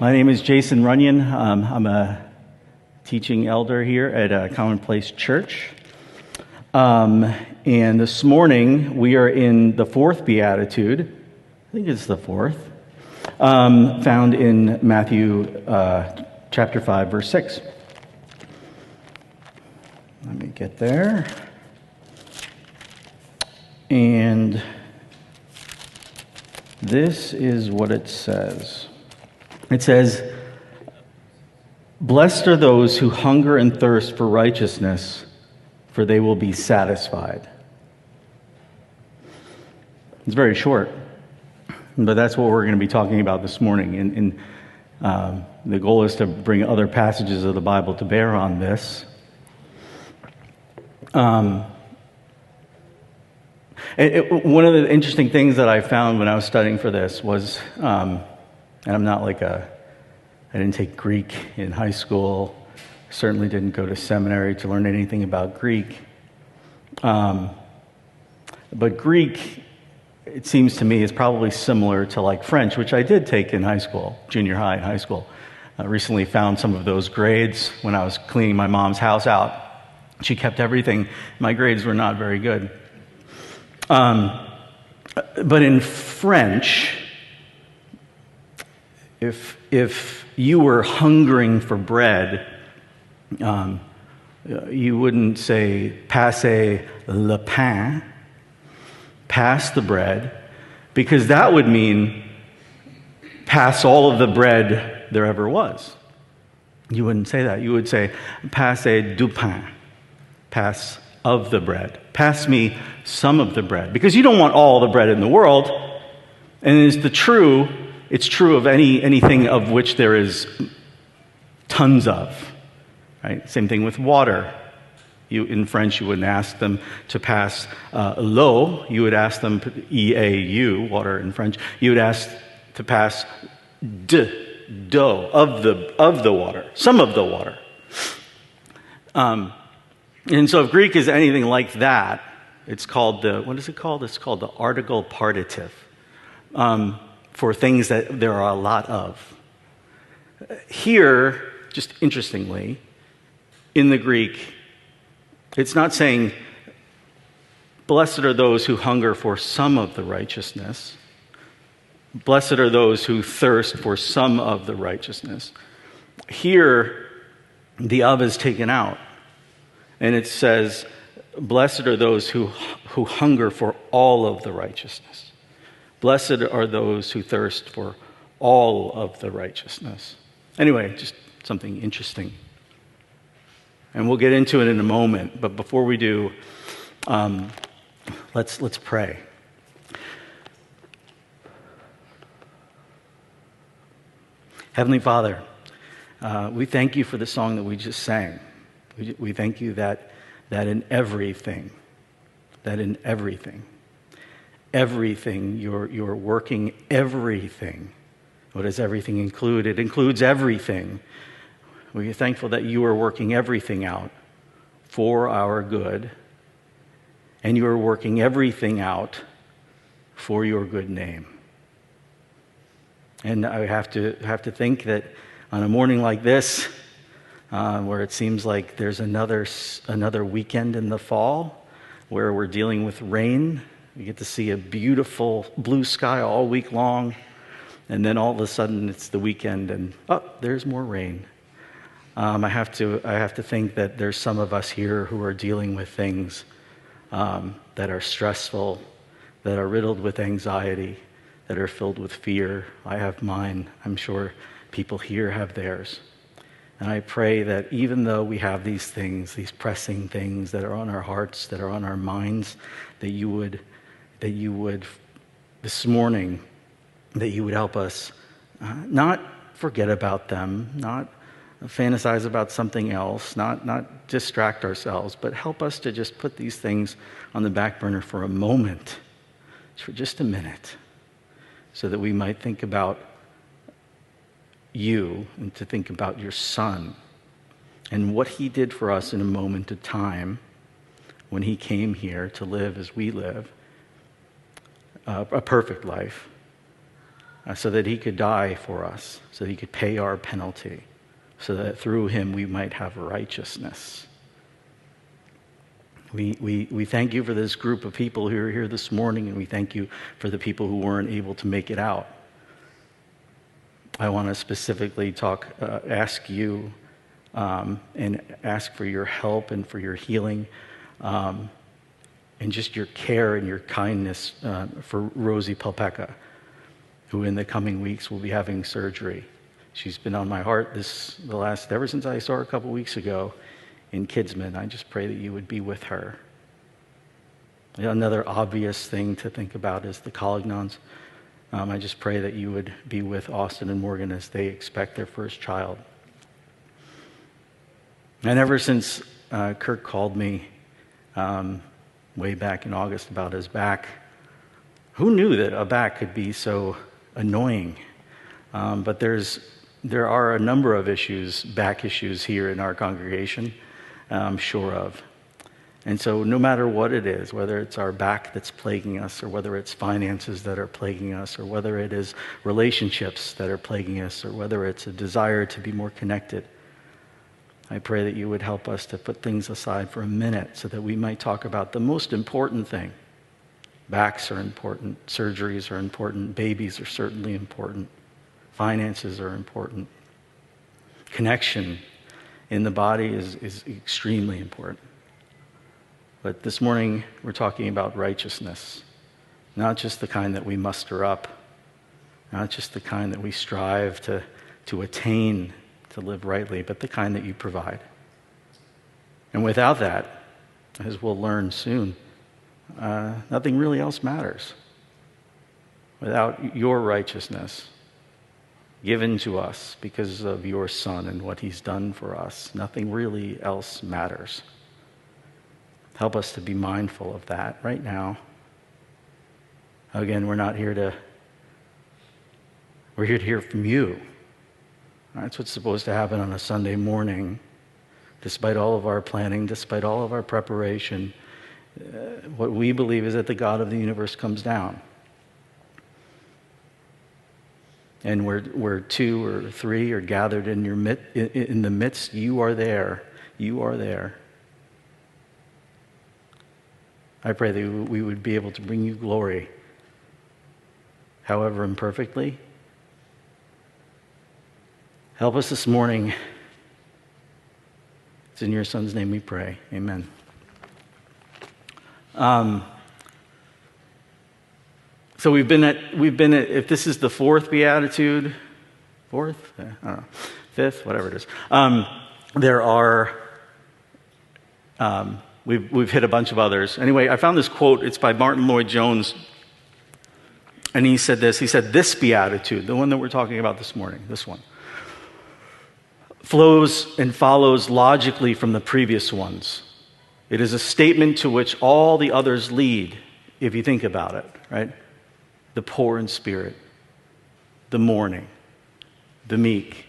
My name is Jason Runnion. I'm a teaching elder here at Commonplace Church. And this morning, we are in the fourth Beatitude. I think it's the fourth. Found in Matthew chapter 5, verse 6. Let me get there. And this is what it says. It says, "Blessed are those who hunger and thirst for righteousness, for they will be satisfied." It's very short, but that's what we're going to be talking about this morning. And the goal is to bring other passages of the Bible to bear on this. One of the interesting things that I found when I was studying for this was, and I'm not like I didn't take Greek in high school, certainly didn't go to seminary to learn anything about Greek. But Greek, it seems to me, is probably similar to like French, which I did take in high school, junior high and high school. I recently found some of those grades when I was cleaning my mom's house out. She kept everything. My grades were not very good. But in French, if you were hungering for bread, you wouldn't say "passer le pain," pass the bread, because that would mean pass all of the bread there ever was. You wouldn't say that. You would say "passer du pain," pass of the bread. Pass me some of the bread, because you don't want all the bread in the world. And it's true of anything of which there is tons of, right? Same thing with water. In French, you wouldn't ask them to pass l'eau. You would ask them, E-A-U, water in French. You would ask to pass d'eau, of the water, some of the water. And so if Greek is anything like that, it's called It's called the article partitive, for things that there are a lot of. Here, just interestingly, in the Greek, it's not saying, "Blessed are those who hunger for some of the righteousness. Blessed are those who thirst for some of the righteousness." Here, the "of" is taken out. And it says, "Blessed are those who hunger for all of the righteousness. Blessed are those who thirst for all of the righteousness." Anyway, just something interesting. And we'll get into it in a moment. But before we do, let's pray. Heavenly Father, we thank you for the song that we just sang. We thank you that in everything, you're working everything. What does everything include? It includes everything. We are thankful that you are working everything out for our good, and you are working everything out for your good name. And I have to think that on a morning like this, where it seems like there's another weekend in the fall where we're dealing with rain. We get to see a beautiful blue sky all week long, and then all of a sudden it's the weekend and there's more rain. I have to think that there's some of us here who are dealing with things that are stressful, that are riddled with anxiety, that are filled with fear. I have mine. I'm sure people here have theirs. And I pray that even though we have these things, these pressing things that are on our hearts, that are on our minds, that you would this morning, that you would help us not forget about them, not fantasize about something else, not distract ourselves, but help us to just put these things on the back burner for a moment, for just a minute, so that we might think about you and to think about your Son and what he did for us in a moment of time when he came here to live as we live, a perfect life, so that he could die for us, so he could pay our penalty, so that through him we might have righteousness. We thank you for this group of people who are here this morning, and we thank you for the people who weren't able to make it out. I want to specifically ask you and ask for your help and for your healing and just your care and your kindness for Rosie Palpeka, who in the coming weeks will be having surgery. She's been on my heart ever since I saw her a couple weeks ago in Kidsman. I just pray that you would be with her. Another obvious thing to think about is the Colignons. I just pray that you would be with Austin and Morgan as they expect their first child. And ever since Kirk called me way back in August about his back, who knew that a back could be so annoying? But there are a number of back issues here in our congregation, I'm sure of. And so no matter what it is, whether it's our back that's plaguing us, or whether it's finances that are plaguing us, or whether it is relationships that are plaguing us, or whether it's a desire to be more connected, I pray that you would help us to put things aside for a minute so that we might talk about the most important thing. Backs are important, surgeries are important, babies are certainly important, finances are important. Connection in the body is extremely important. But this morning, we're talking about righteousness, not just the kind that we muster up, not just the kind that we strive to attain to live rightly, but the kind that you provide. And without that, as we'll learn soon, nothing really else matters. Without your righteousness given to us because of your Son and what he's done for us, nothing really else matters. Help us to be mindful of that right now. Again, we're here to hear from you. That's what's supposed to happen on a Sunday morning. Despite all of our planning, despite all of our preparation, what we believe is that the God of the universe comes down. And where two or three are gathered in the midst, you are there. You are there. I pray that we would be able to bring you glory, however imperfectly. Help us this morning. It's in your Son's name we pray. Amen. So we've been at, if this is the fourth beatitude, fifth, whatever it is. We've hit a bunch of others. Anyway, I found this quote. It's by Martin Lloyd-Jones. And he said this. He said, "This beatitude, the one that we're talking about this morning, this one, flows and follows logically from the previous ones. It is a statement to which all the others lead, if you think about it, right? The poor in spirit, the mourning, the meek."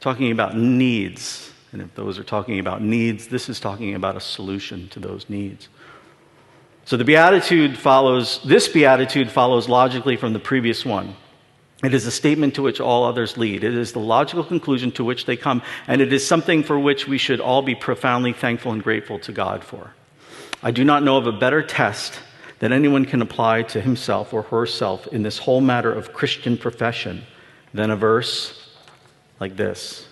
Talking about needs. And if those are talking about needs, this is talking about a solution to those needs. So this beatitude follows logically from the previous one. It is a statement to which all others lead. It is the logical conclusion to which they come, and it is something for which we should all be profoundly thankful and grateful to God for. I do not know of a better test that anyone can apply to himself or herself in this whole matter of Christian profession than a verse like this.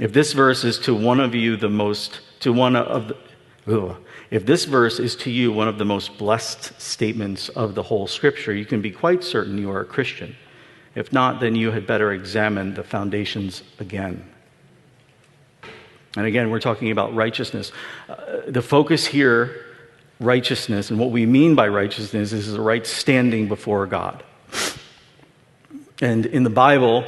If this verse is to you one of the most blessed statements of the whole Scripture, you can be quite certain you are a Christian. If not, then you had better examine the foundations again. And again, we're talking about righteousness. The focus here, righteousness, and what we mean by righteousness is a right standing before God. And in the Bible,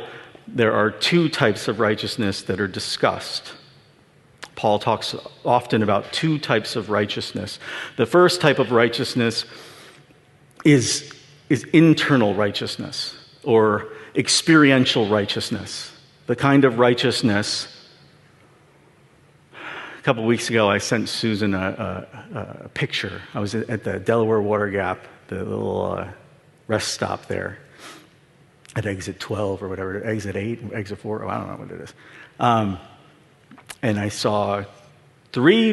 there are two types of righteousness that are discussed. Paul talks often about two types of righteousness. The first type of righteousness is internal righteousness or experiential righteousness, the kind of righteousness. A couple weeks ago, I sent Susan a picture. I was at the Delaware Water Gap, the little rest stop there. at exit 12 or whatever, exit 8, exit 4, I don't know what it is. And I saw three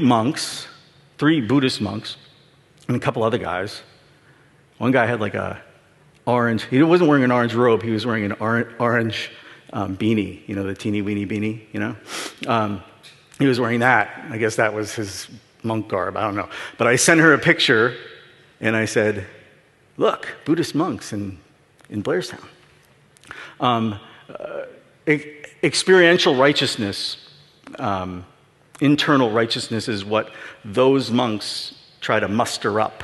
Buddhist monks, and a couple other guys. One guy had like a orange, he wasn't wearing an orange robe, he was wearing an orange beanie, you know, the teeny weeny beanie, you know. He was wearing that. I guess that was his monk garb, I don't know. But I sent her a picture, and I said, look, Buddhist monks in Blairstown. Experiential righteousness, internal righteousness is what those monks try to muster up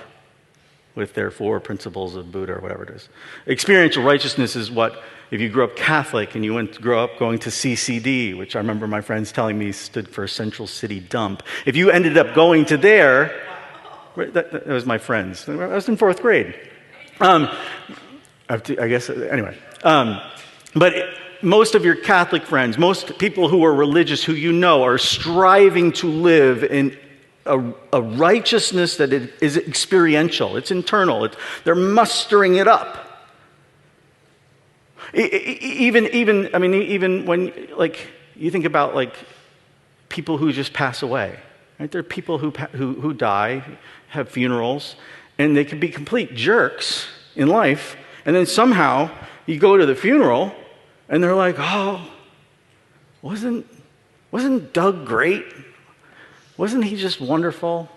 with their four principles of Buddha or whatever it is. Experiential righteousness is what, if you grew up Catholic and you grew up going to CCD, which I remember my friends telling me stood for Central City Dump. If you ended up going to there, that was my friends. I was in fourth grade. I guess, anyway. But most of your Catholic friends, most people who are religious, who you know, are striving to live in a righteousness that is experiential. It's internal. They're mustering it up. Even when, like, you think about, like, people who just pass away, right? There are people who die, have funerals, and they can be complete jerks in life, and then somehow you go to the funeral, and they're like, oh, wasn't Doug great? Wasn't he just wonderful?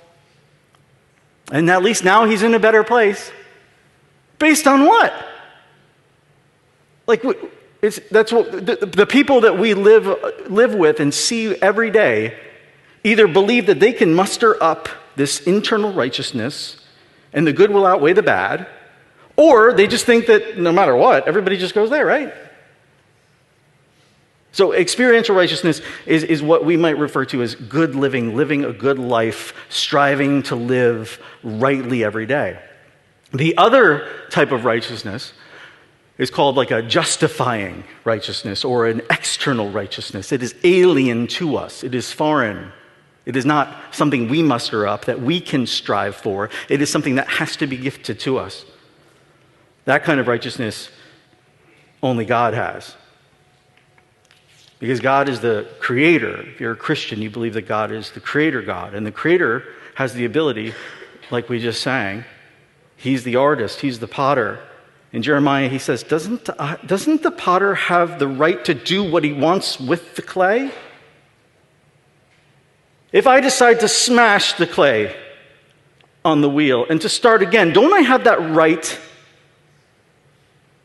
And at least now he's in a better place. Based on what? Like, that's what the people that we live with and see every day either believe that they can muster up this internal righteousness and the good will outweigh the bad, or they just think that no matter what, everybody just goes there, right? So experiential righteousness is what we might refer to as good living, living a good life, striving to live rightly every day. The other type of righteousness is called like a justifying righteousness or an external righteousness. It is alien to us. It is foreign. It is not something we muster up that we can strive for. It is something that has to be gifted to us. That kind of righteousness only God has. Because God is the creator. If you're a Christian, you believe that God is the creator God. And the creator has the ability, like we just sang, he's the artist, he's the potter. In Jeremiah, he says, doesn't the potter have the right to do what he wants with the clay? If I decide to smash the clay on the wheel and to start again, don't I have that right?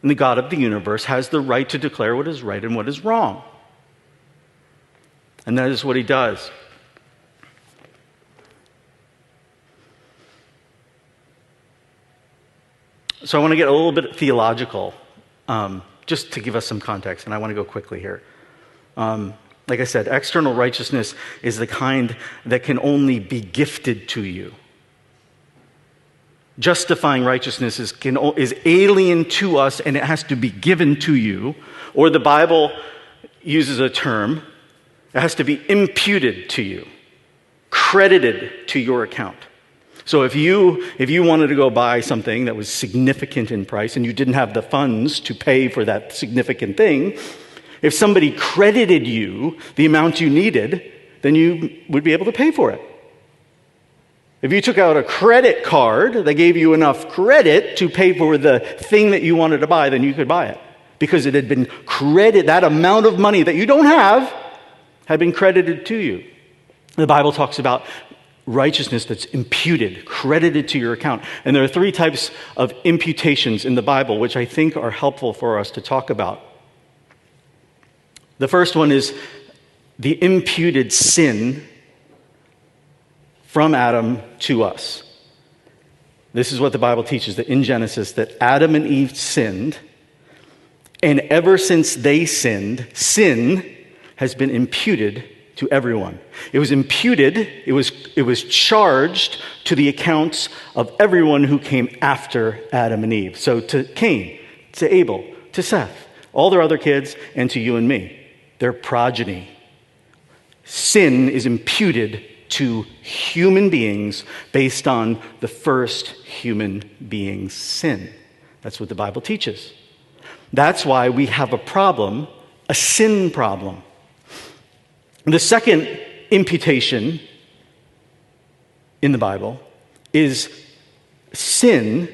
And the God of the universe has the right to declare what is right and what is wrong. And that is what he does. So I want to get a little bit theological, just to give us some context, and I want to go quickly here. Like I said, external righteousness is the kind that can only be gifted to you. Justifying righteousness is alien to us, and it has to be given to you. Or the Bible uses a term, it has to be imputed to you, credited to your account. So if you wanted to go buy something that was significant in price and you didn't have the funds to pay for that significant thing, if somebody credited you the amount you needed, then you would be able to pay for it. If you took out a credit card, they gave you enough credit to pay for the thing that you wanted to buy, then you could buy it. Because it had been credited, that amount of money that you don't have had been credited to you. The Bible talks about righteousness that's imputed, credited to your account. And there are three types of imputations in the Bible, which I think are helpful for us to talk about. The first one is the imputed sin from Adam to us. This is what the Bible teaches, that in Genesis, that Adam and Eve sinned, and ever since they sinned, sin has been imputed to everyone. It was imputed, it was charged to the accounts of everyone who came after Adam and Eve. So to Cain, to Abel, to Seth, all their other kids, and to you and me, their progeny. Sin is imputed to human beings based on the first human being's sin. That's what the Bible teaches. That's why we have a problem, a sin problem. The second imputation in the Bible is sin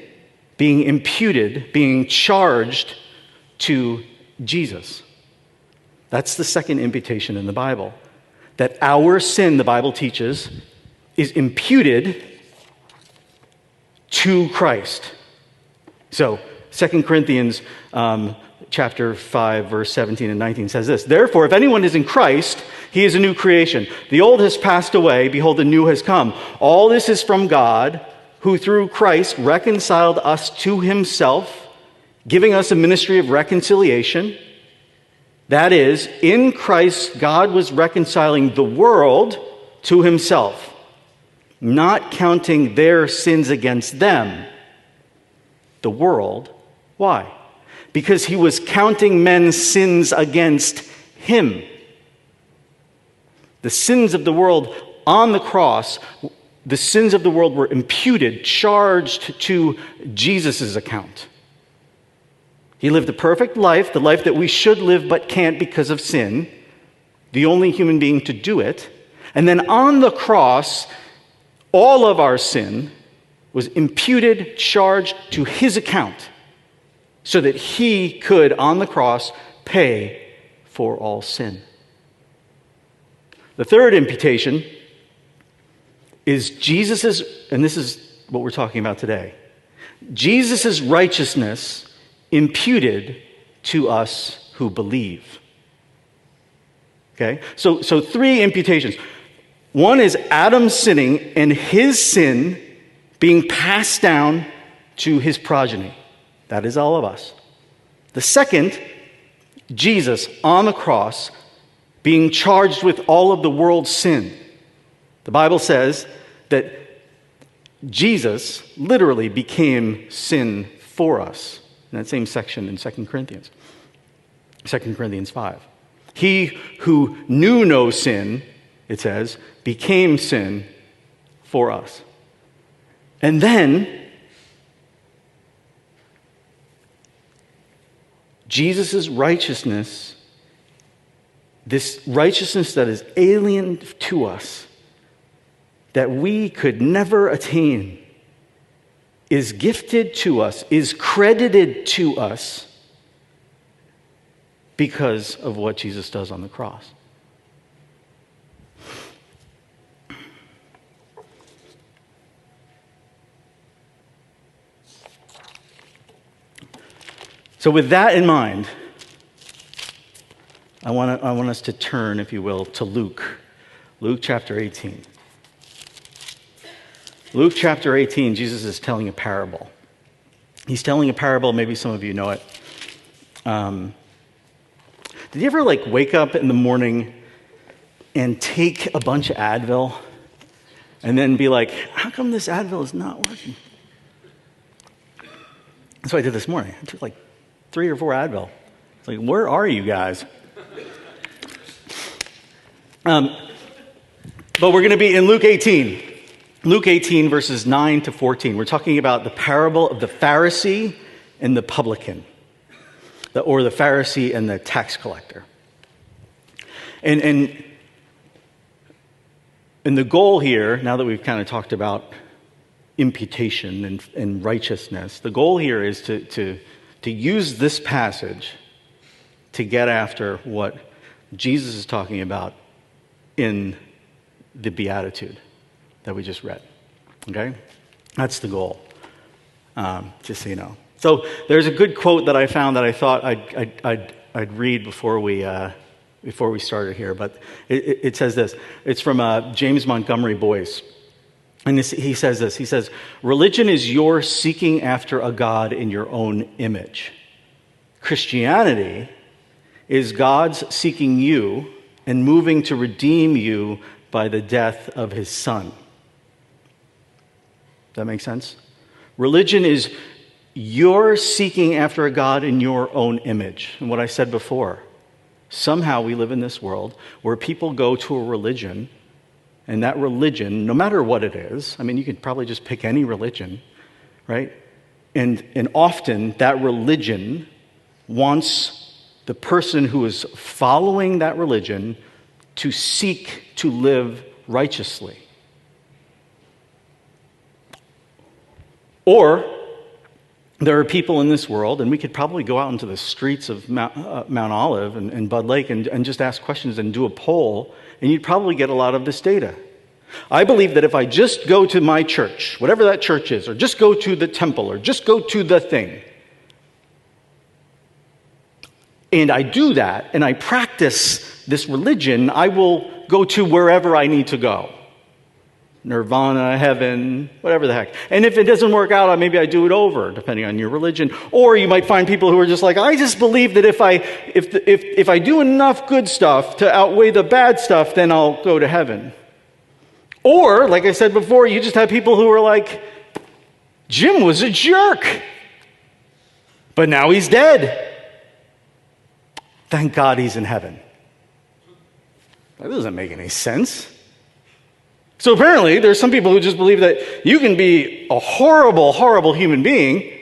being imputed, being charged to Jesus. That's the second imputation in the Bible. That our sin, the Bible teaches, is imputed to Christ. So 2 Corinthians chapter 5, verse 17 and 19 says this, "Therefore, if anyone is in Christ, he is a new creation. The old has passed away. Behold, the new has come. All this is from God, who through Christ reconciled us to himself, giving us a ministry of reconciliation. That is, in Christ, God was reconciling the world to himself, not counting their sins against them." The world. Why? Because he was counting men's sins against him. The sins of the world on the cross, the sins of the world were imputed, charged to Jesus' account. He lived a perfect life, the life that we should live but can't because of sin, the only human being to do it. And then on the cross, all of our sin was imputed, charged to his account, so that he could, on the cross, pay for all sin. The third imputation is Jesus' and this is what we're talking about today, Jesus' righteousness imputed to us who believe. Okay? So three imputations. One is Adam sinning and his sin being passed down to his progeny. That is all of us. The second, Jesus on the cross being charged with all of the world's sin. The Bible says that Jesus literally became sin for us. In that same section in 2 Corinthians 5. He who knew no sin, it says, became sin for us. And then Jesus' righteousness, this righteousness that is alien to us, that we could never attain, is gifted to us, is credited to us because of what Jesus does on the cross. So with that in mind, I want us to turn, if you will, to Luke chapter 18. Luke chapter 18, Jesus is telling a parable. He's telling a parable, maybe some of you know it. Did you ever wake up in the morning and take a bunch of Advil and then be like, how come this Advil is not working? That's what I did this morning. I took 3 or 4 Advil. It's like, where are you guys? But we're going to be in Luke 18. Luke 18, verses 9 to 14. We're talking about the parable of the Pharisee and the publican, or the Pharisee and the tax collector. And the goal here, now that we've kind of talked about imputation and righteousness, the goal here is to use this passage to get after what Jesus is talking about in the Beatitude that we just read, okay? That's the goal, just so you know. So there's a good quote that I found that I thought I'd read before we started here, but it says this. It's from James Montgomery Boyce, and he says this. He says, "Religion is your seeking after a God in your own image. Christianity is God's seeking you and moving to redeem you by the death of his son." That makes sense? Religion is you're seeking after a God in your own image. And what I said before, somehow we live in this world where people go to a religion, and that religion, no matter what it is, I mean, you could probably just pick any religion, right? And often that religion wants the person who is following that religion to seek to live righteously. Or there are people in this world, and we could probably go out into the streets of Mount Olive and Bud Lake and just ask questions and do a poll, and you'd probably get a lot of this data. I believe that if I just go to my church, whatever that church is, or just go to the temple, or just go to the thing, and I do that, and I practice this religion, I will go to wherever I need to go. Nirvana, heaven, whatever the heck. And if it doesn't work out, maybe I do it over, depending on your religion. Or you might find people who are just like, I just believe that if I do enough good stuff to outweigh the bad stuff, then I'll go to heaven. Or, like I said before, you just have people who are like, Jim was a jerk, but now he's dead. Thank God he's in heaven. That doesn't make any sense. So apparently, there's some people who just believe that you can be a horrible, horrible human being,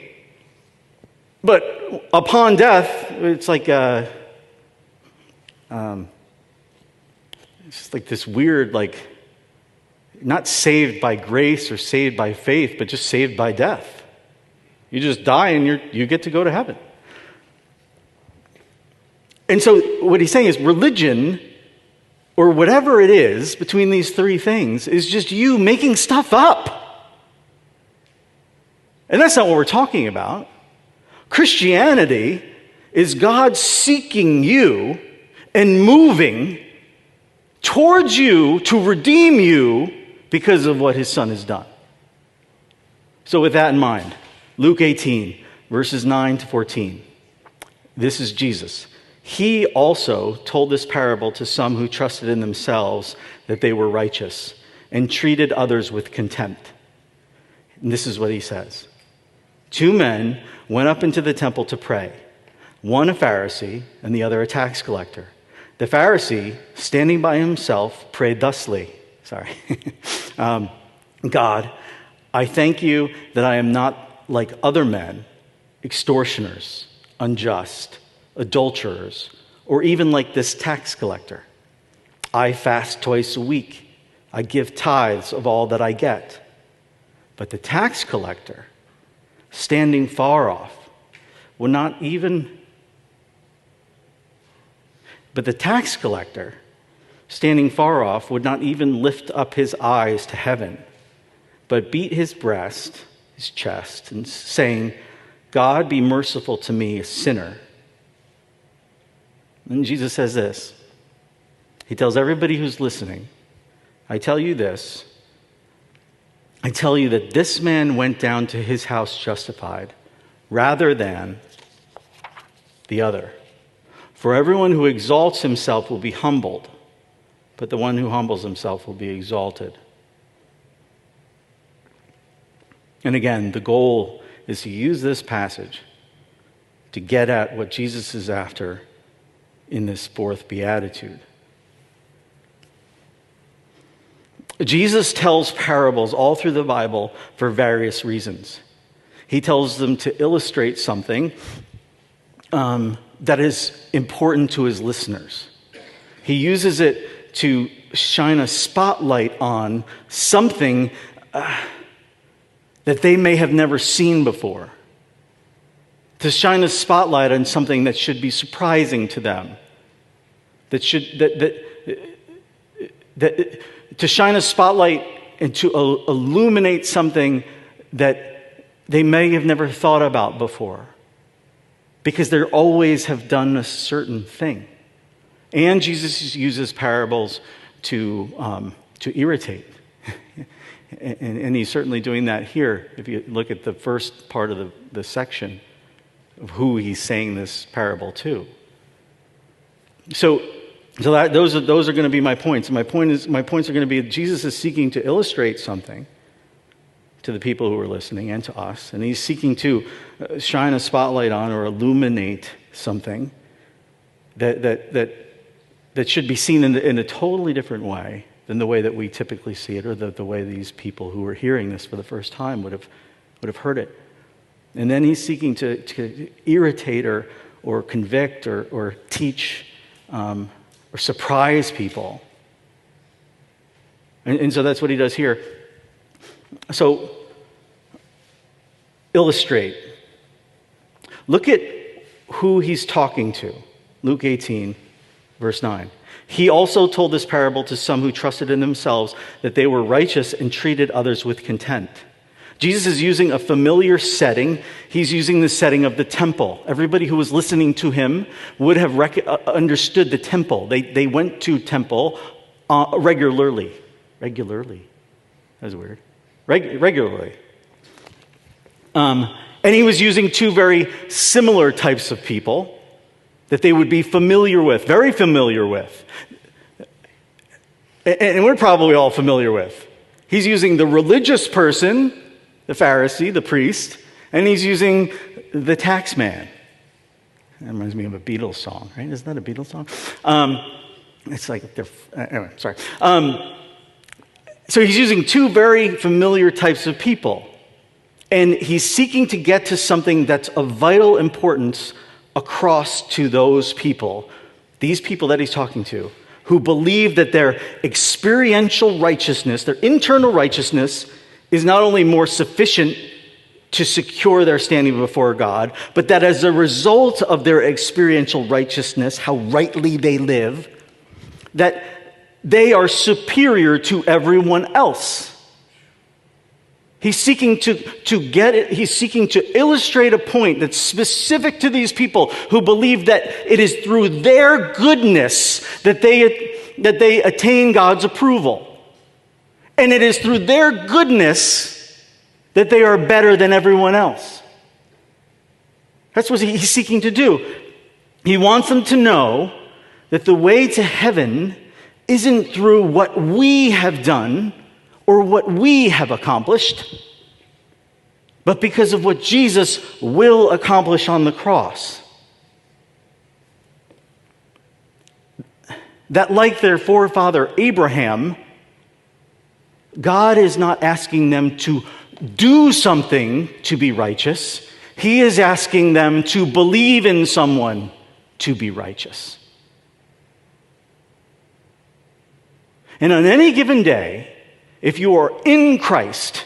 but upon death, it's like it's just like this weird, like, not saved by grace or saved by faith, but just saved by death. You just die and you get to go to heaven. And so what he's saying is religion, or whatever it is between these three things, is just you making stuff up. And that's not what we're talking about. Christianity is God seeking you and moving towards you to redeem you because of what his son has done. So with that in mind, Luke 18, verses 9 to 14. This is Jesus. He also told this parable to some who trusted in themselves that they were righteous and treated others with contempt. And this is what he says. 2 men went up into the temple to pray, one a Pharisee and the other a tax collector. The Pharisee, standing by himself, prayed thusly. God, I thank you that I am not like other men, extortioners, unjust, adulterers, or even like this tax collector. I fast twice a week. I give tithes of all that I get. But the tax collector, standing far off, would not even lift up his eyes to heaven, but beat his chest, and saying, God, be merciful to me, a sinner. And Jesus says this. He tells everybody who's listening, I tell you this. I tell you that this man went down to his house justified rather than the other. For everyone who exalts himself will be humbled, but the one who humbles himself will be exalted. And again, the goal is to use this passage to get at what Jesus is after in this fourth beatitude. Jesus tells parables all through the Bible for various reasons. He tells them to illustrate something that is important to his listeners. He uses it to shine a spotlight on something that they may have never seen before, to shine a spotlight on something that should be surprising to them. To shine a spotlight and to illuminate something that they may have never thought about before, because they always have done a certain thing. And Jesus uses parables to irritate. and he's certainly doing that here, if you look at the first part of the section of who he's saying this parable to. So those are going to be my points. My points are going to be Jesus is seeking to illustrate something to the people who are listening and to us, and he's seeking to shine a spotlight on or illuminate something that should be seen in a totally different way than the way that we typically see it, or the way these people who are hearing this for the first time would have heard it. And then he's seeking to irritate or or convict or teach or surprise people. And so that's what he does here. So illustrate. Look at who he's talking to. Luke 18, verse 9. He also told this parable to some who trusted in themselves that they were righteous and treated others with contempt. Jesus is using a familiar setting. He's using the setting of the temple. Everybody who was listening to him would have understood the temple. They went to temple regularly. Regularly. That was weird. Regularly. And he was using two very similar types of people that they would be familiar with, very familiar with. And we're probably all familiar with. He's using the religious person, the Pharisee, the priest, and he's using the tax man. That reminds me of a Beatles song, right? Isn't that a Beatles song? It's like, anyway, sorry. So he's using two very familiar types of people. And he's seeking to get to something that's of vital importance across to those people, these people that he's talking to, who believe that their experiential righteousness, their internal righteousness, is not only more sufficient to secure their standing before God, but that as a result of their experiential righteousness, how rightly they live, that they are superior to everyone else. He's seeking to get it. He's seeking to illustrate a point that's specific to these people who believe that it is through their goodness that they attain God's approval. And it is through their goodness that they are better than everyone else. That's what he's seeking to do. He wants them to know that the way to heaven isn't through what we have done or what we have accomplished, but because of what Jesus will accomplish on the cross. That like their forefather Abraham, God is not asking them to do something to be righteous. He is asking them to believe in someone to be righteous. And on any given day, if you are in Christ,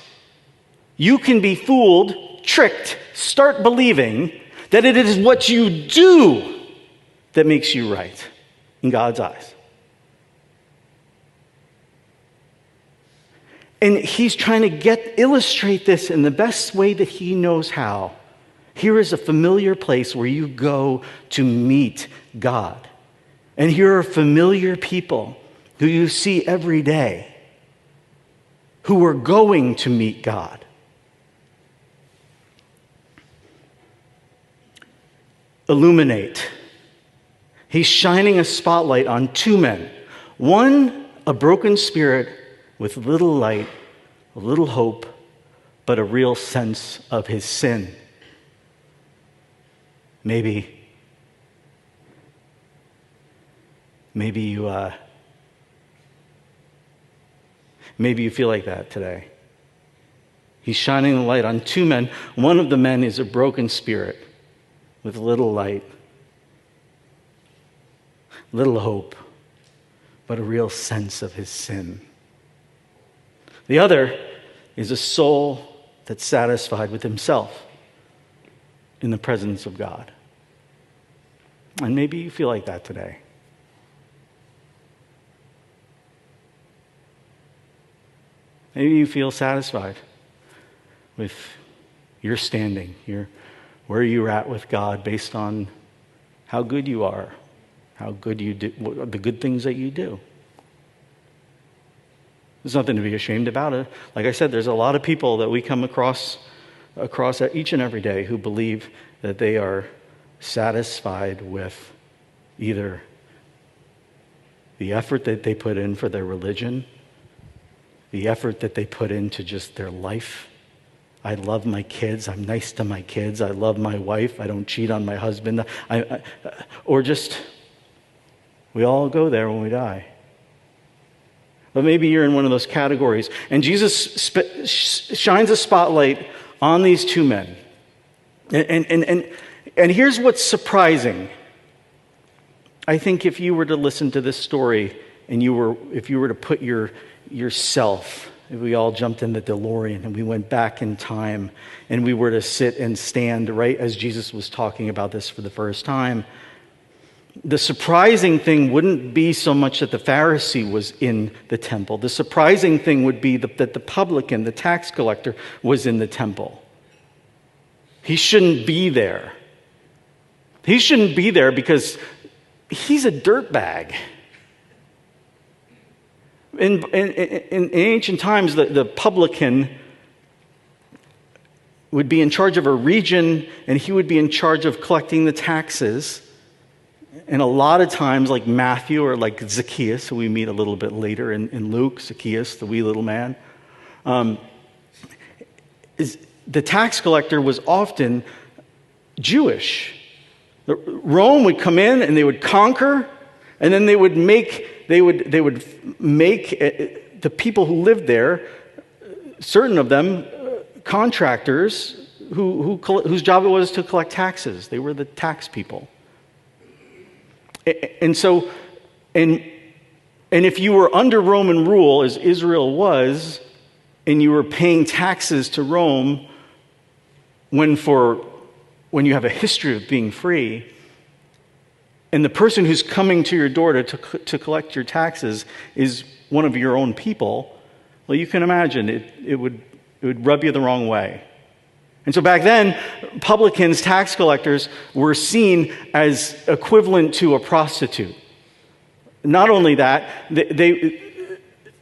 you can be fooled, tricked, start believing that it is what you do that makes you right in God's eyes. And he's trying to illustrate this in the best way that he knows how. Here is a familiar place where you go to meet God. And here are familiar people who you see every day, who are going to meet God. Illuminate. He's shining a spotlight on two men. One, a broken spirit with little light, a little hope, but a real sense of his sin. Maybe you feel like that today. He's shining the light on two men. One of the men is a broken spirit with little light, little hope, but a real sense of his sin. The other is a soul that's satisfied with himself in the presence of God. And maybe you feel like that today. Maybe you feel satisfied with your standing, where you're at with God based on how good you are, how good you do, the good things that you do. There's nothing to be ashamed about it. Like I said, there's a lot of people that we come across each and every day who believe that they are satisfied with either the effort that they put in for their religion, the effort that they put into just their life. I love my kids. I'm nice to my kids. I love my wife. I don't cheat on my husband. We all go there when we die. But maybe you're in one of those categories. And Jesus shines a spotlight on these two men. And, and, and, And here's what's surprising. I think if you were to listen to this story and if you were to put yourself, if we all jumped in the DeLorean and we went back in time and we were to sit and stand right as Jesus was talking about this for the first time, the surprising thing wouldn't be so much that the Pharisee was in the temple. The surprising thing would be that the publican, the tax collector, was in the temple. He shouldn't be there. He shouldn't be there because he's a dirtbag. In ancient times, the publican would be in charge of a region, and he would be in charge of collecting the taxes. And a lot of times, like Matthew or like Zacchaeus, who we meet a little bit later in Luke, Zacchaeus, the wee little man, the tax collector was often Jewish. Rome would come in and they would conquer, and then they would make the people who lived there, certain of them, contractors whose job it was to collect taxes. They were the tax people. And so, and if you were under Roman rule, as Israel was, and you were paying taxes to Rome, when you have a history of being free, and the person who's coming to your door to collect your taxes is one of your own people, well, you can imagine it would rub you the wrong way. And so back then, publicans, tax collectors, were seen as equivalent to a prostitute. Not only that,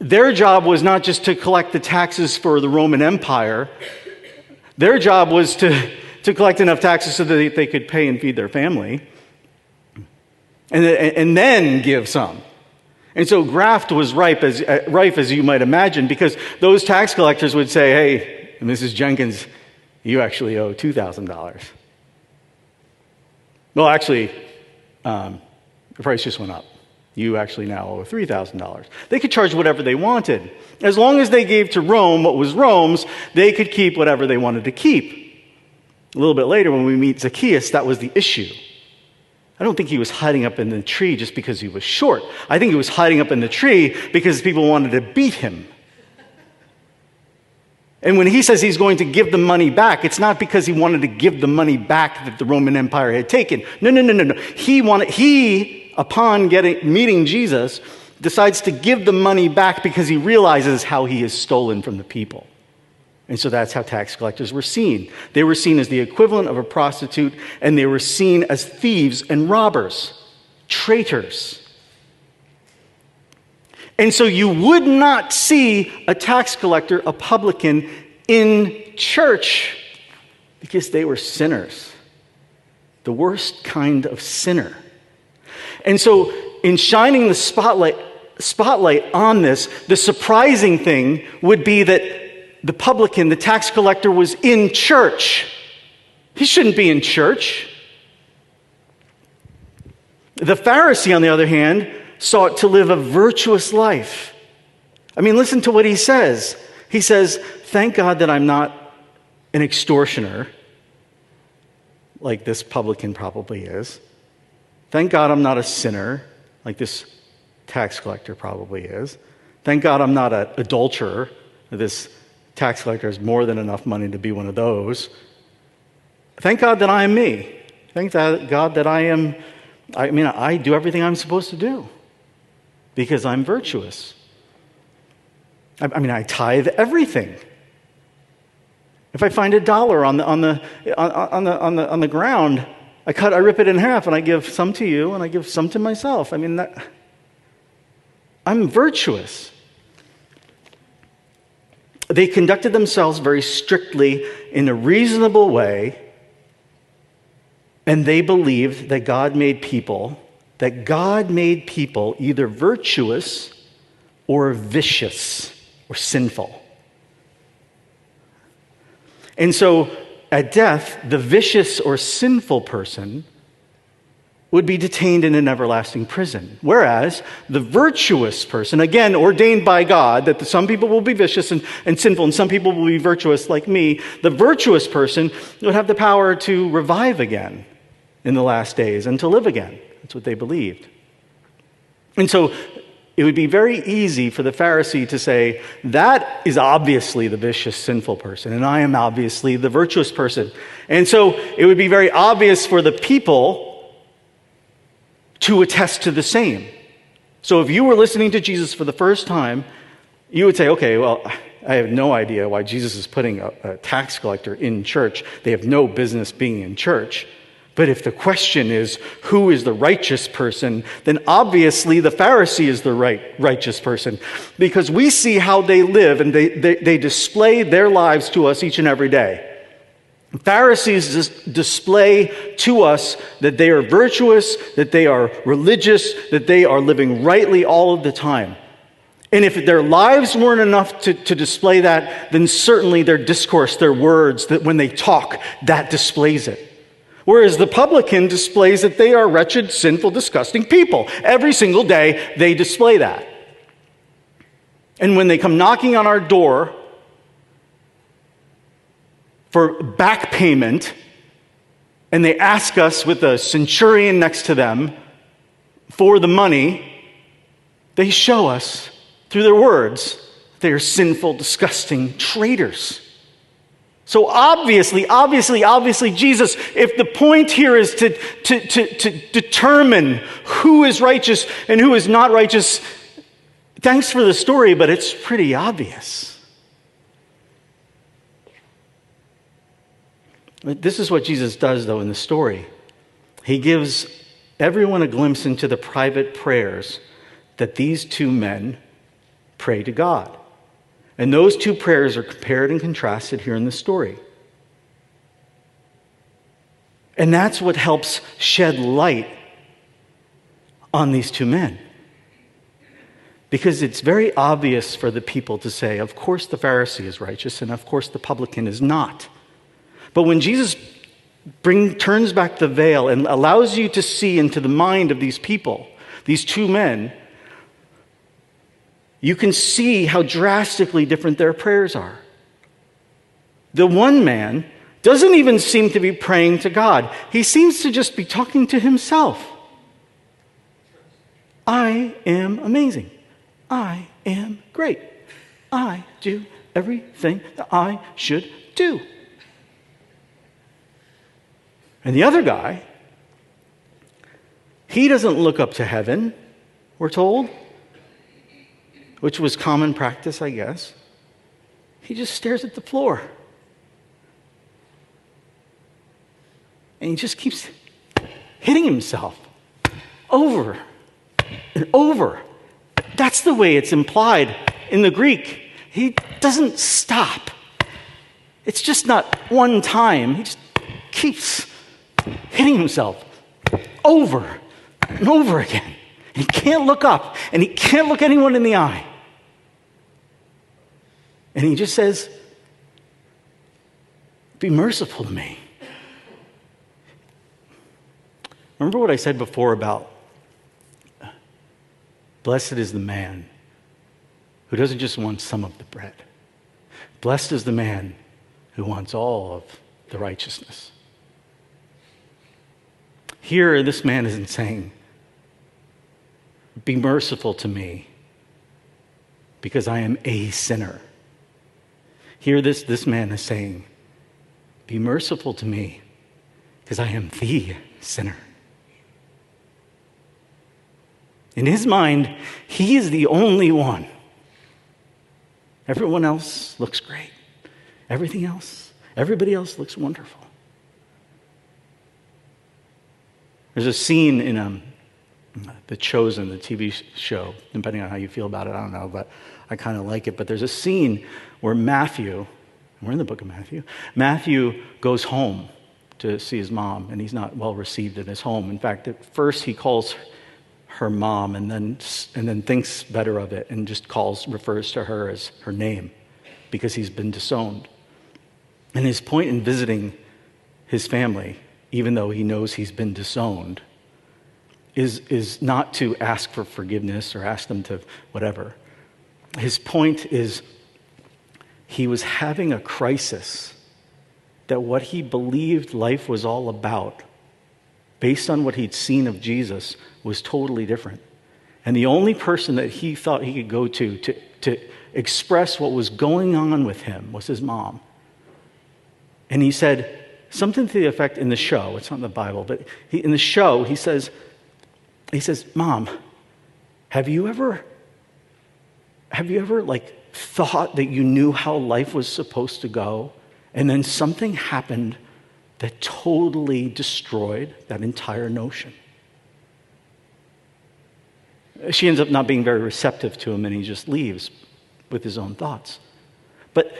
their job was not just to collect the taxes for the Roman Empire. Their job was to collect enough taxes so that they could pay and feed their family, and then give some. And so graft was rife as you might imagine, because those tax collectors would say, "Hey, Mrs. Jenkins, you actually owe $2,000. Well, actually, the price just went up. You actually now owe $3,000. They could charge whatever they wanted. As long as they gave to Rome what was Rome's, they could keep whatever they wanted to keep. A little bit later, when we meet Zacchaeus, that was the issue. I don't think he was hiding up in the tree just because he was short. I think he was hiding up in the tree because people wanted to beat him. And when he says he's going to give the money back, it's not because he wanted to give the money back that the Roman Empire had taken. No. He, upon meeting Jesus, decides to give the money back because he realizes how he is stolen from the people. And so that's how tax collectors were seen. They were seen as the equivalent of a prostitute, and they were seen as thieves and robbers, traitors. And so you would not see a tax collector, a publican, in church because they were sinners, the worst kind of sinner. And so in shining the spotlight on this, the surprising thing would be that the publican, the tax collector, was in church. He shouldn't be in church. The Pharisee, on the other hand, sought to live a virtuous life. I mean, listen to what he says. He says, "Thank God that I'm not an extortioner," like this publican probably is. "Thank God I'm not a sinner," like this tax collector probably is. "Thank God I'm not an adulterer." This tax collector has more than enough money to be one of those. "Thank God that I am me. Thank God that I do everything I'm supposed to do, because I'm virtuous. I tithe everything. If I find $1 on the ground, I rip it in half, and I give some to you, and I give some to myself. I'm virtuous." They conducted themselves very strictly in a reasonable way, and they believed that God made people either virtuous or vicious or sinful. And so at death, the vicious or sinful person would be detained in an everlasting prison, whereas the virtuous person, again ordained by God, that some people will be vicious and sinful and some people will be virtuous like me, the virtuous person would have the power to revive again. in the last days and to live again. That's what they believed. And so it would be very easy for the Pharisee to say, that is obviously the vicious, sinful person, and I am obviously the virtuous person. And so it would be very obvious for the people to attest to the same. So if you were listening to Jesus for the first time, you would say, okay, well, I have no idea why Jesus is putting a tax collector in church. They have no business being in church. But if the question is, who is the righteous person, then obviously the Pharisee is the righteous person, because we see how they live and they display their lives to us each and every day. Pharisees display to us that they are virtuous, that they are religious, that they are living rightly all of the time. And if their lives weren't enough to display that, then certainly their discourse, their words, that when they talk, that displays it. Whereas the publican displays that they are wretched, sinful, disgusting people. Every single day, they display that. And when they come knocking on our door for back payment, and they ask us with a centurion next to them for the money, they show us through their words they are sinful, disgusting traitors. So obviously, Jesus, if the point here is to determine who is righteous and who is not righteous, thanks for the story, but it's pretty obvious. This is what Jesus does, though, in the story. He gives everyone a glimpse into the private prayers that these two men pray to God. And those two prayers are compared and contrasted here in the story. And that's what helps shed light on these two men. Because it's very obvious for the people to say, of course the Pharisee is righteous, and of course the publican is not. But when Jesus turns back the veil and allows you to see into the mind of these people, these two men, you can see how drastically different their prayers are. The one man doesn't even seem to be praying to God. He seems to just be talking to himself. I am amazing. I am great. I do everything that I should do. And the other guy, he doesn't look up to heaven, we're told, which was common practice, I guess. He just stares at the floor. And he just keeps hitting himself over and over. That's the way it's implied in the Greek. He doesn't stop. It's just not one time. He just keeps hitting himself over and over again. He can't look up, and he can't look anyone in the eye. And he just says, be merciful to me. Remember what I said before about blessed is the man who doesn't just want some of the bread. Blessed is the man who wants all of the righteousness. Here, this man isn't saying, be merciful to me because I am a sinner. Here this man is saying, be merciful to me because I am the sinner. In his mind, he is the only one. Everyone else looks great. Everything else, everybody else looks wonderful. There's a scene in The Chosen, the TV show, depending on how you feel about it, I don't know, but I kind of like it. But there's a scene where we're in the book of Matthew goes home to see his mom, and he's not well received in his home. In fact, at first he calls her mom and then thinks better of it and just refers to her as her name because he's been disowned. And his point in visiting his family, even though he knows he's been disowned, is not to ask for forgiveness or ask them to whatever. His point is he was having a crisis that what he believed life was all about based on what he'd seen of Jesus, was totally different. And the only person that he thought he could go to express what was going on with him was his mom. And he said something to the effect in the show, it's not in the Bible, but in the show he says, "Mom, have you ever like thought that you knew how life was supposed to go, and then something happened that totally destroyed that entire notion?" She ends up not being very receptive to him, and he just leaves with his own thoughts. But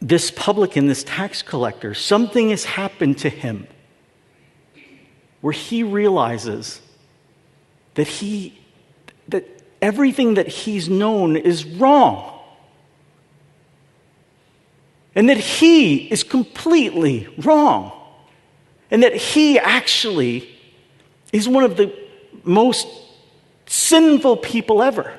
this publican, this tax collector, something has happened to him where he realizes that everything that he's known is wrong, and that he is completely wrong, and that he actually is one of the most sinful people ever.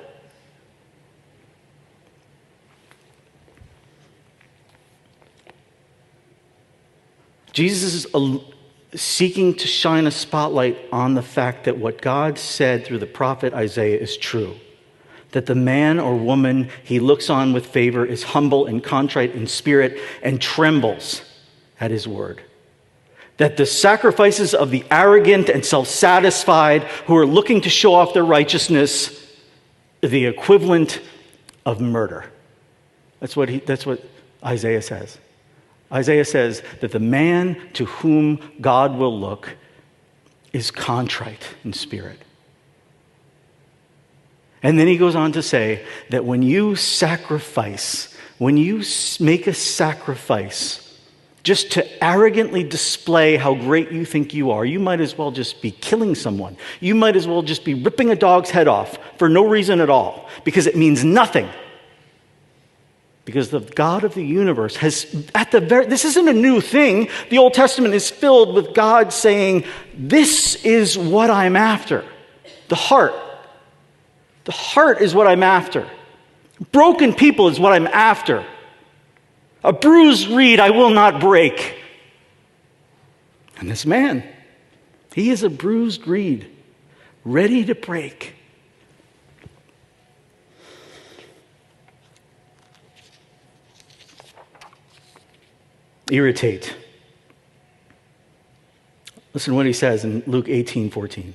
Jesus is seeking to shine a spotlight on the fact that what God said through the prophet Isaiah is true, that the man or woman he looks on with favor is humble and contrite in spirit and trembles at his word, that the sacrifices of the arrogant and self-satisfied who are looking to show off their righteousness are the equivalent of murder. That's what Isaiah says. Isaiah says that the man to whom God will look is contrite in spirit. And then he goes on to say that when you make a sacrifice just to arrogantly display how great you think you are, you might as well just be killing someone. You might as well just be ripping a dog's head off for no reason at all, because it means nothing. Because the God of the universe has, this isn't a new thing. The Old Testament is filled with God saying, "This is what I'm after." The heart. The heart is what I'm after. Broken people is what I'm after. A bruised reed I will not break. And this man, he is a bruised reed, ready to break. Irritate. Listen to what he says in Luke 18:14.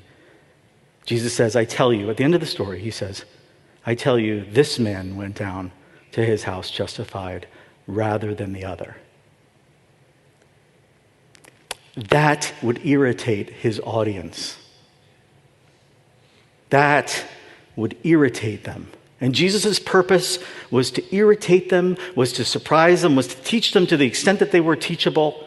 Jesus says, "I tell you," at the end of the story, he says, "I tell you, this man went down to his house justified rather than the other." That would irritate his audience. That would irritate them. And Jesus' purpose was to irritate them, was to surprise them, was to teach them to the extent that they were teachable,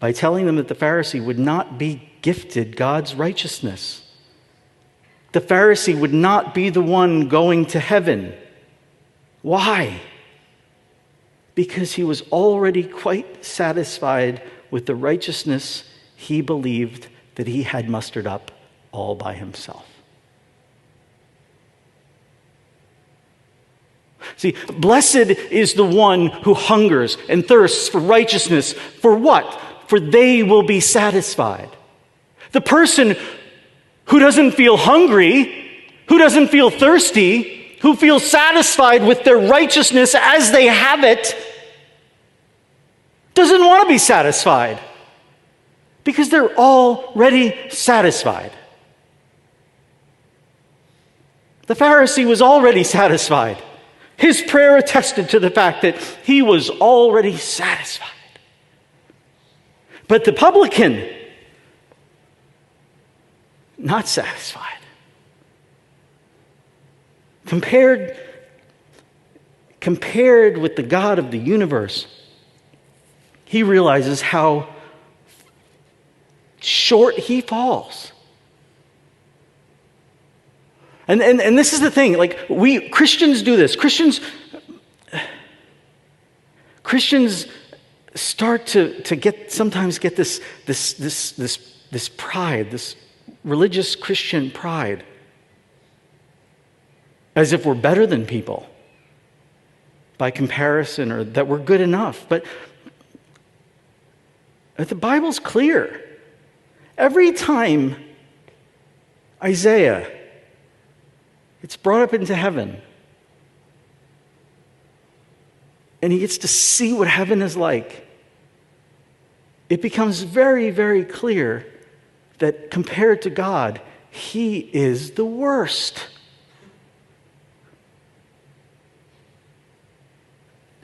by telling them that the Pharisee would not be gifted God's righteousness. The Pharisee would not be the one going to heaven. Why? Because he was already quite satisfied with the righteousness he believed that he had mustered up all by himself. See, blessed is the one who hungers and thirsts for righteousness. For what? For they will be satisfied. The person who doesn't feel hungry, who doesn't feel thirsty, who feels satisfied with their righteousness as they have it, doesn't want to be satisfied, because they're already satisfied. The Pharisee was already satisfied. His prayer attested to the fact that he was already satisfied. But the publican, not satisfied. Compared with the God of the universe, he realizes how short he falls. And this is the thing, like, we Christians do this. Christians start to sometimes get this pride, this religious Christian pride, as if we're better than people by comparison, or that we're good enough. But The Bible's clear. Every time Isaiah, it's brought up into heaven, and he gets to see what heaven is like, it becomes very, very clear that compared to God, he is the worst.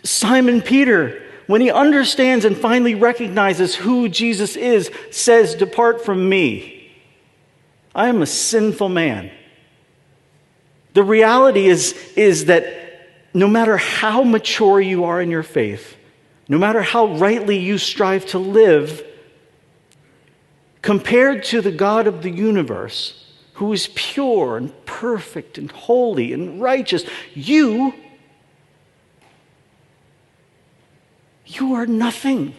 Simon Peter, when he understands and finally recognizes who Jesus is, says, "Depart from me. I am a sinful man." The reality is that no matter how mature you are in your faith, no matter how rightly you strive to live, compared to the God of the universe, who is pure and perfect and holy and righteous, you are nothing.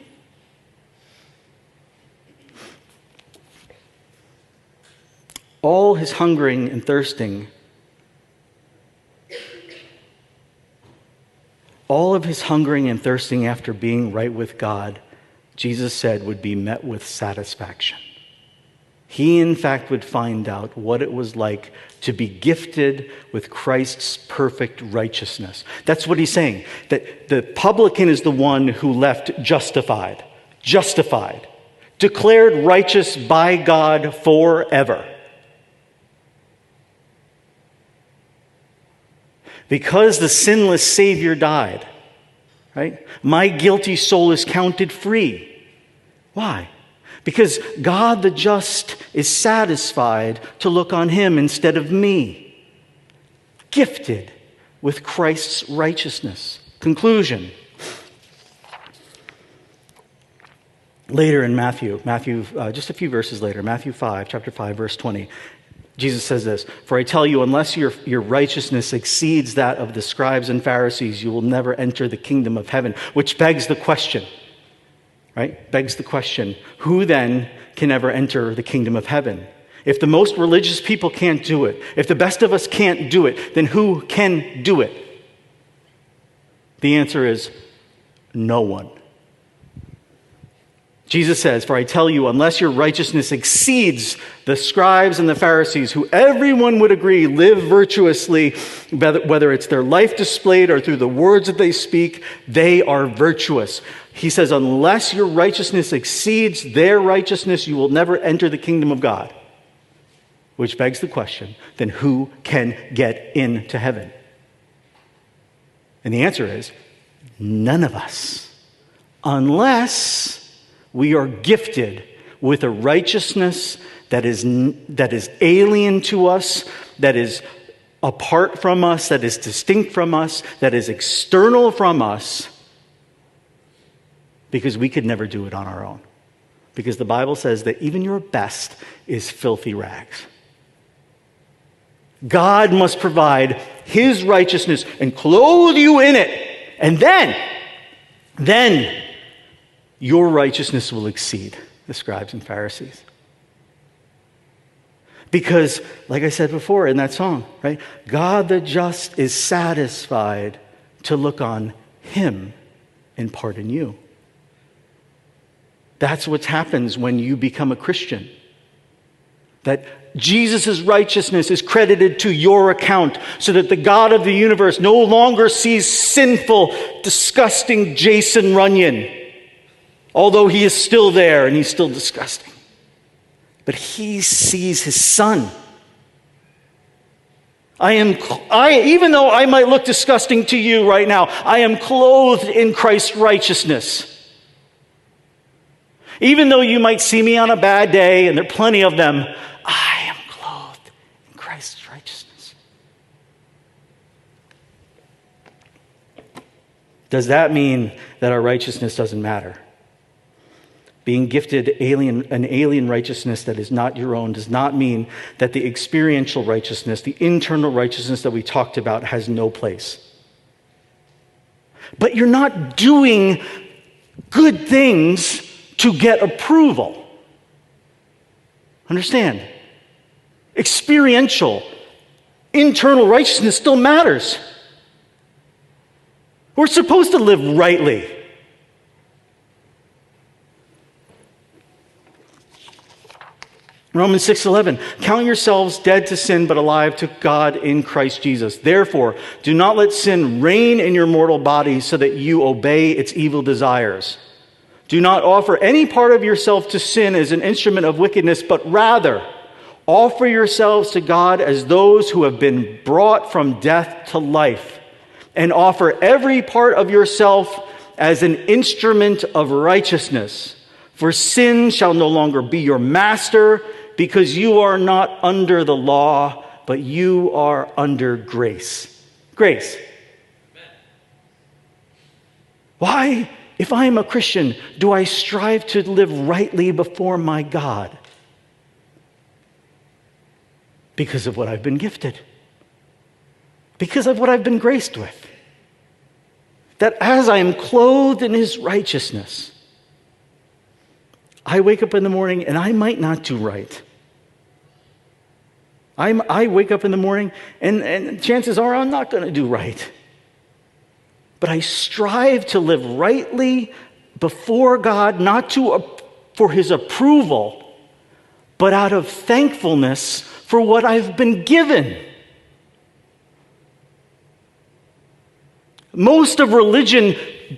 All his hungering and thirsting, all of his hungering and thirsting after being right with God, Jesus said, would be met with satisfaction. He, in fact, would find out what it was like to be gifted with Christ's perfect righteousness. That's what he's saying, that the publican is the one who left justified, declared righteous by God forever. Because the sinless Savior died, right? My guilty soul is counted free. Why? Because God the just is satisfied to look on him instead of me. Gifted with Christ's righteousness. Conclusion. Later in Matthew, just a few verses later, Matthew 5, chapter 5, verse 20, Jesus says this, "For I tell you, unless your righteousness exceeds that of the scribes and Pharisees, you will never enter the kingdom of heaven," which begs the question, right? Begs the question, who then can ever enter the kingdom of heaven? If the most religious people can't do it, if the best of us can't do it, then who can do it? The answer is no one. Jesus says, "For I tell you, unless your righteousness exceeds the scribes and the Pharisees, who everyone would agree live virtuously, whether it's their life displayed or through the words that they speak, they are virtuous." He says, unless your righteousness exceeds their righteousness, you will never enter the kingdom of God. Which begs the question, then who can get into heaven? And the answer is, none of us. Unless we are gifted with a righteousness that is alien to us, that is apart from us, that is distinct from us, that is external from us, because we could never do it on our own. Because the Bible says that even your best is filthy rags. God must provide his righteousness and clothe you in it, and then your righteousness will exceed the scribes and Pharisees. Because, like I said before in that song, right? God the just is satisfied to look on him and pardon you. That's what happens when you become a Christian. That Jesus' righteousness is credited to your account so that the God of the universe no longer sees sinful, disgusting Jason Runnion. Although he is still there and he's still disgusting. But he sees his son. Even though I might look disgusting to you right now, I am clothed in Christ's righteousness. Even though you might see me on a bad day, and there are plenty of them, I am clothed in Christ's righteousness. Does that mean that our righteousness doesn't matter? Being gifted an alien righteousness that is not your own does not mean that the experiential righteousness, the internal righteousness that we talked about, has no place. But you're not doing good things to get approval. Understand? Experiential, internal righteousness still matters. We're supposed to live rightly. Romans 6:11, count yourselves dead to sin but alive to God in Christ Jesus. Therefore, do not let sin reign in your mortal body so that you obey its evil desires. Do not offer any part of yourself to sin as an instrument of wickedness, but rather offer yourselves to God as those who have been brought from death to life, and offer every part of yourself as an instrument of righteousness. For sin shall no longer be your master, because you are not under the law, but you are under grace. Grace. Why, if I am a Christian, do I strive to live rightly before my God? Because of what I've been gifted. Because of what I've been graced with. That as I am clothed in his righteousness, I wake up in the morning and I might not do right. I wake up in the morning and chances are I'm not going to do right. But I strive to live rightly before God, not for his approval, but out of thankfulness for what I've been given. Most of religion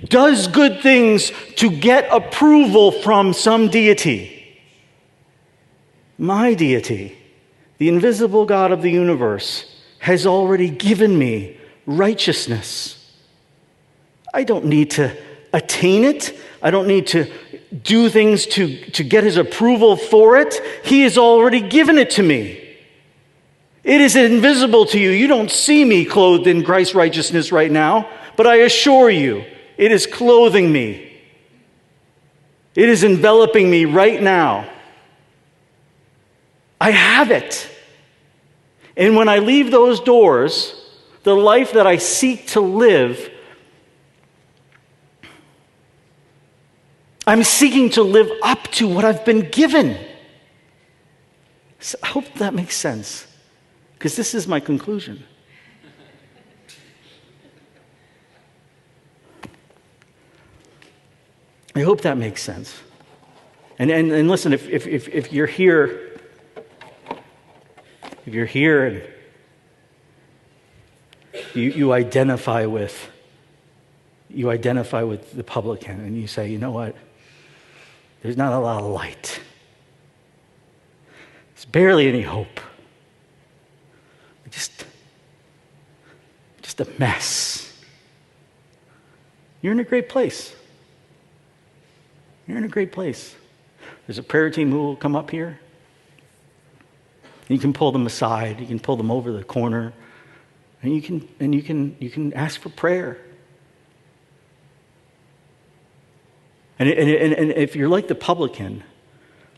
does good things to get approval from some deity. My deity, the invisible God of the universe, has already given me righteousness. I don't need to attain it. I don't need to do things to get his approval for it. He has already given it to me. It is invisible to you. You don't see me clothed in Christ's righteousness right now, but I assure you, it is clothing me. It is enveloping me right now. I have it. And when I leave those doors, the life that I seek to live, I'm seeking to live up to what I've been given. So I hope that makes sense, because this is my conclusion. I hope that makes sense. And listen, if you're here, and you identify with the publican, and you say, you know what? There's not a lot of light. There's barely any hope. Just a mess. You're in a great place. You're in a great place. There's a prayer team who will come up here. You can pull them aside. You can pull them over the corner, and you can ask for prayer. And if you're like the publican,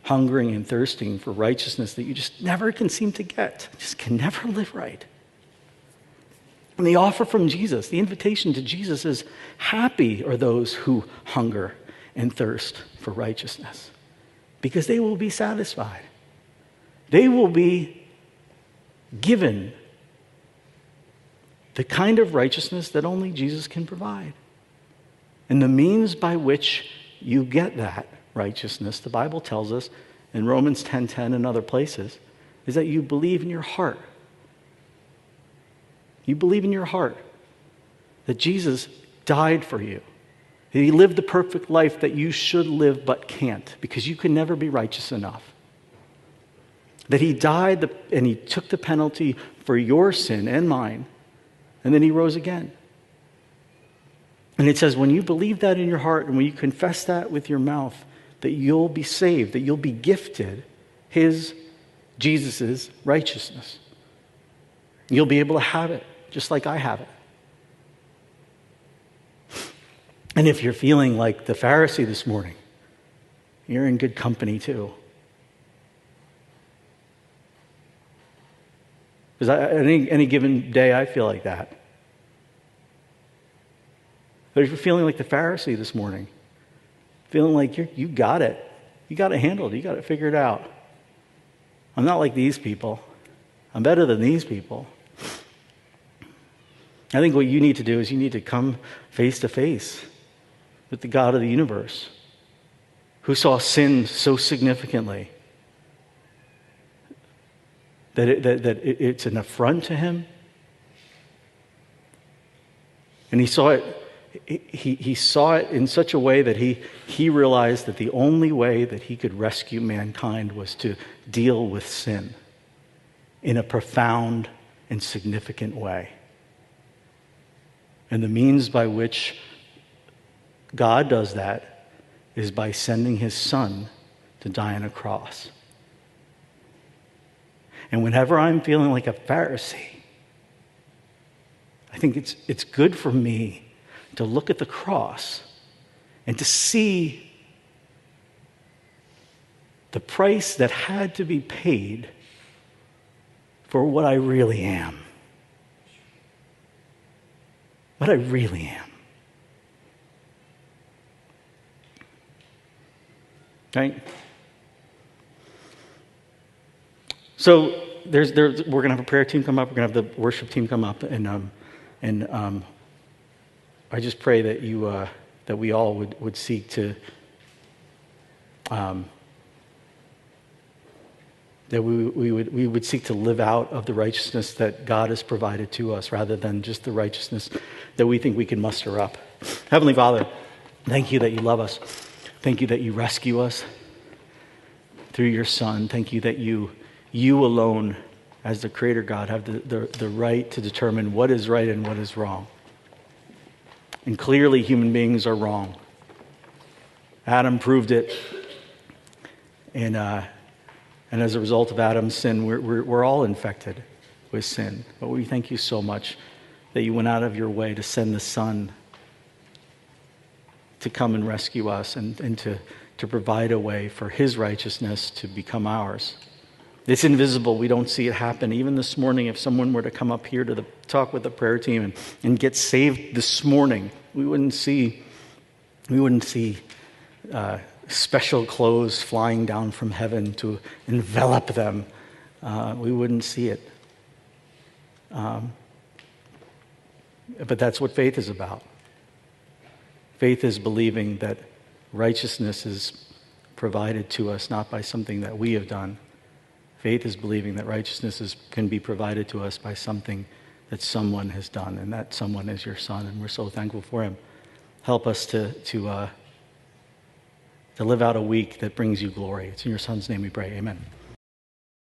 hungering and thirsting for righteousness that you just never can seem to get, just can never live right. And the offer from Jesus, the invitation to Jesus is, happy are those who hunger and thirst for righteousness, because they will be satisfied. They will be given the kind of righteousness that only Jesus can provide. And the means by which you get that righteousness, the Bible tells us in Romans 10:10 and other places, is that you believe in your heart. You believe in your heart that Jesus died for you, that he lived the perfect life that you should live but can't, because you can never be righteous enough. That he died and he took the penalty for your sin and mine, and then he rose again. And it says when you believe that in your heart and when you confess that with your mouth, that you'll be saved, that you'll be gifted his, Jesus' righteousness. You'll be able to have it, just like I have it. And if you're feeling like the Pharisee this morning, you're in good company too. Because any given day I feel like that. But if you're feeling like the Pharisee this morning, feeling like you got it. You got it handled. You got it figured out. I'm not like these people. I'm better than these people. I think what you need to do is you need to come face to face with the God of the universe, who saw sin so significantly that it's an affront to him. And he saw it. He saw it in such a way that he realized that the only way that he could rescue mankind was to deal with sin in a profound and significant way. And the means by which God does that is by sending his son to die on a cross. And whenever I'm feeling like a Pharisee, I think it's good for me to look at the cross and to see the price that had to be paid for what I really am. What I really am. Right? So we're going to have a prayer team come up. We're going to have the worship team come up. And I just pray that that we all would seek to, that we would seek to live out of the righteousness that God has provided to us, rather than just the righteousness that we think we can muster up. Heavenly Father, thank you that you love us. Thank you that you rescue us through your Son. Thank you that you alone, as the Creator God, have the right to determine what is right and what is wrong. And clearly human beings are wrong. Adam proved it. And as a result of Adam's sin, we're all infected with sin. But we thank you so much that you went out of your way to send the Son to come and rescue us and to provide a way for his righteousness to become ours. It's invisible. We don't see it happen. Even this morning, if someone were to come up here to talk with the prayer team and get saved this morning, we wouldn't see special clothes flying down from heaven to envelop them. We wouldn't see it. But that's what faith is about. Faith is believing that righteousness is provided to us not by something that we have done. Faith is believing that righteousness can be provided to us by something that someone has done, and that someone is your Son, and we're so thankful for him. Help us to live out a week that brings you glory. It's in your Son's name we pray. Amen.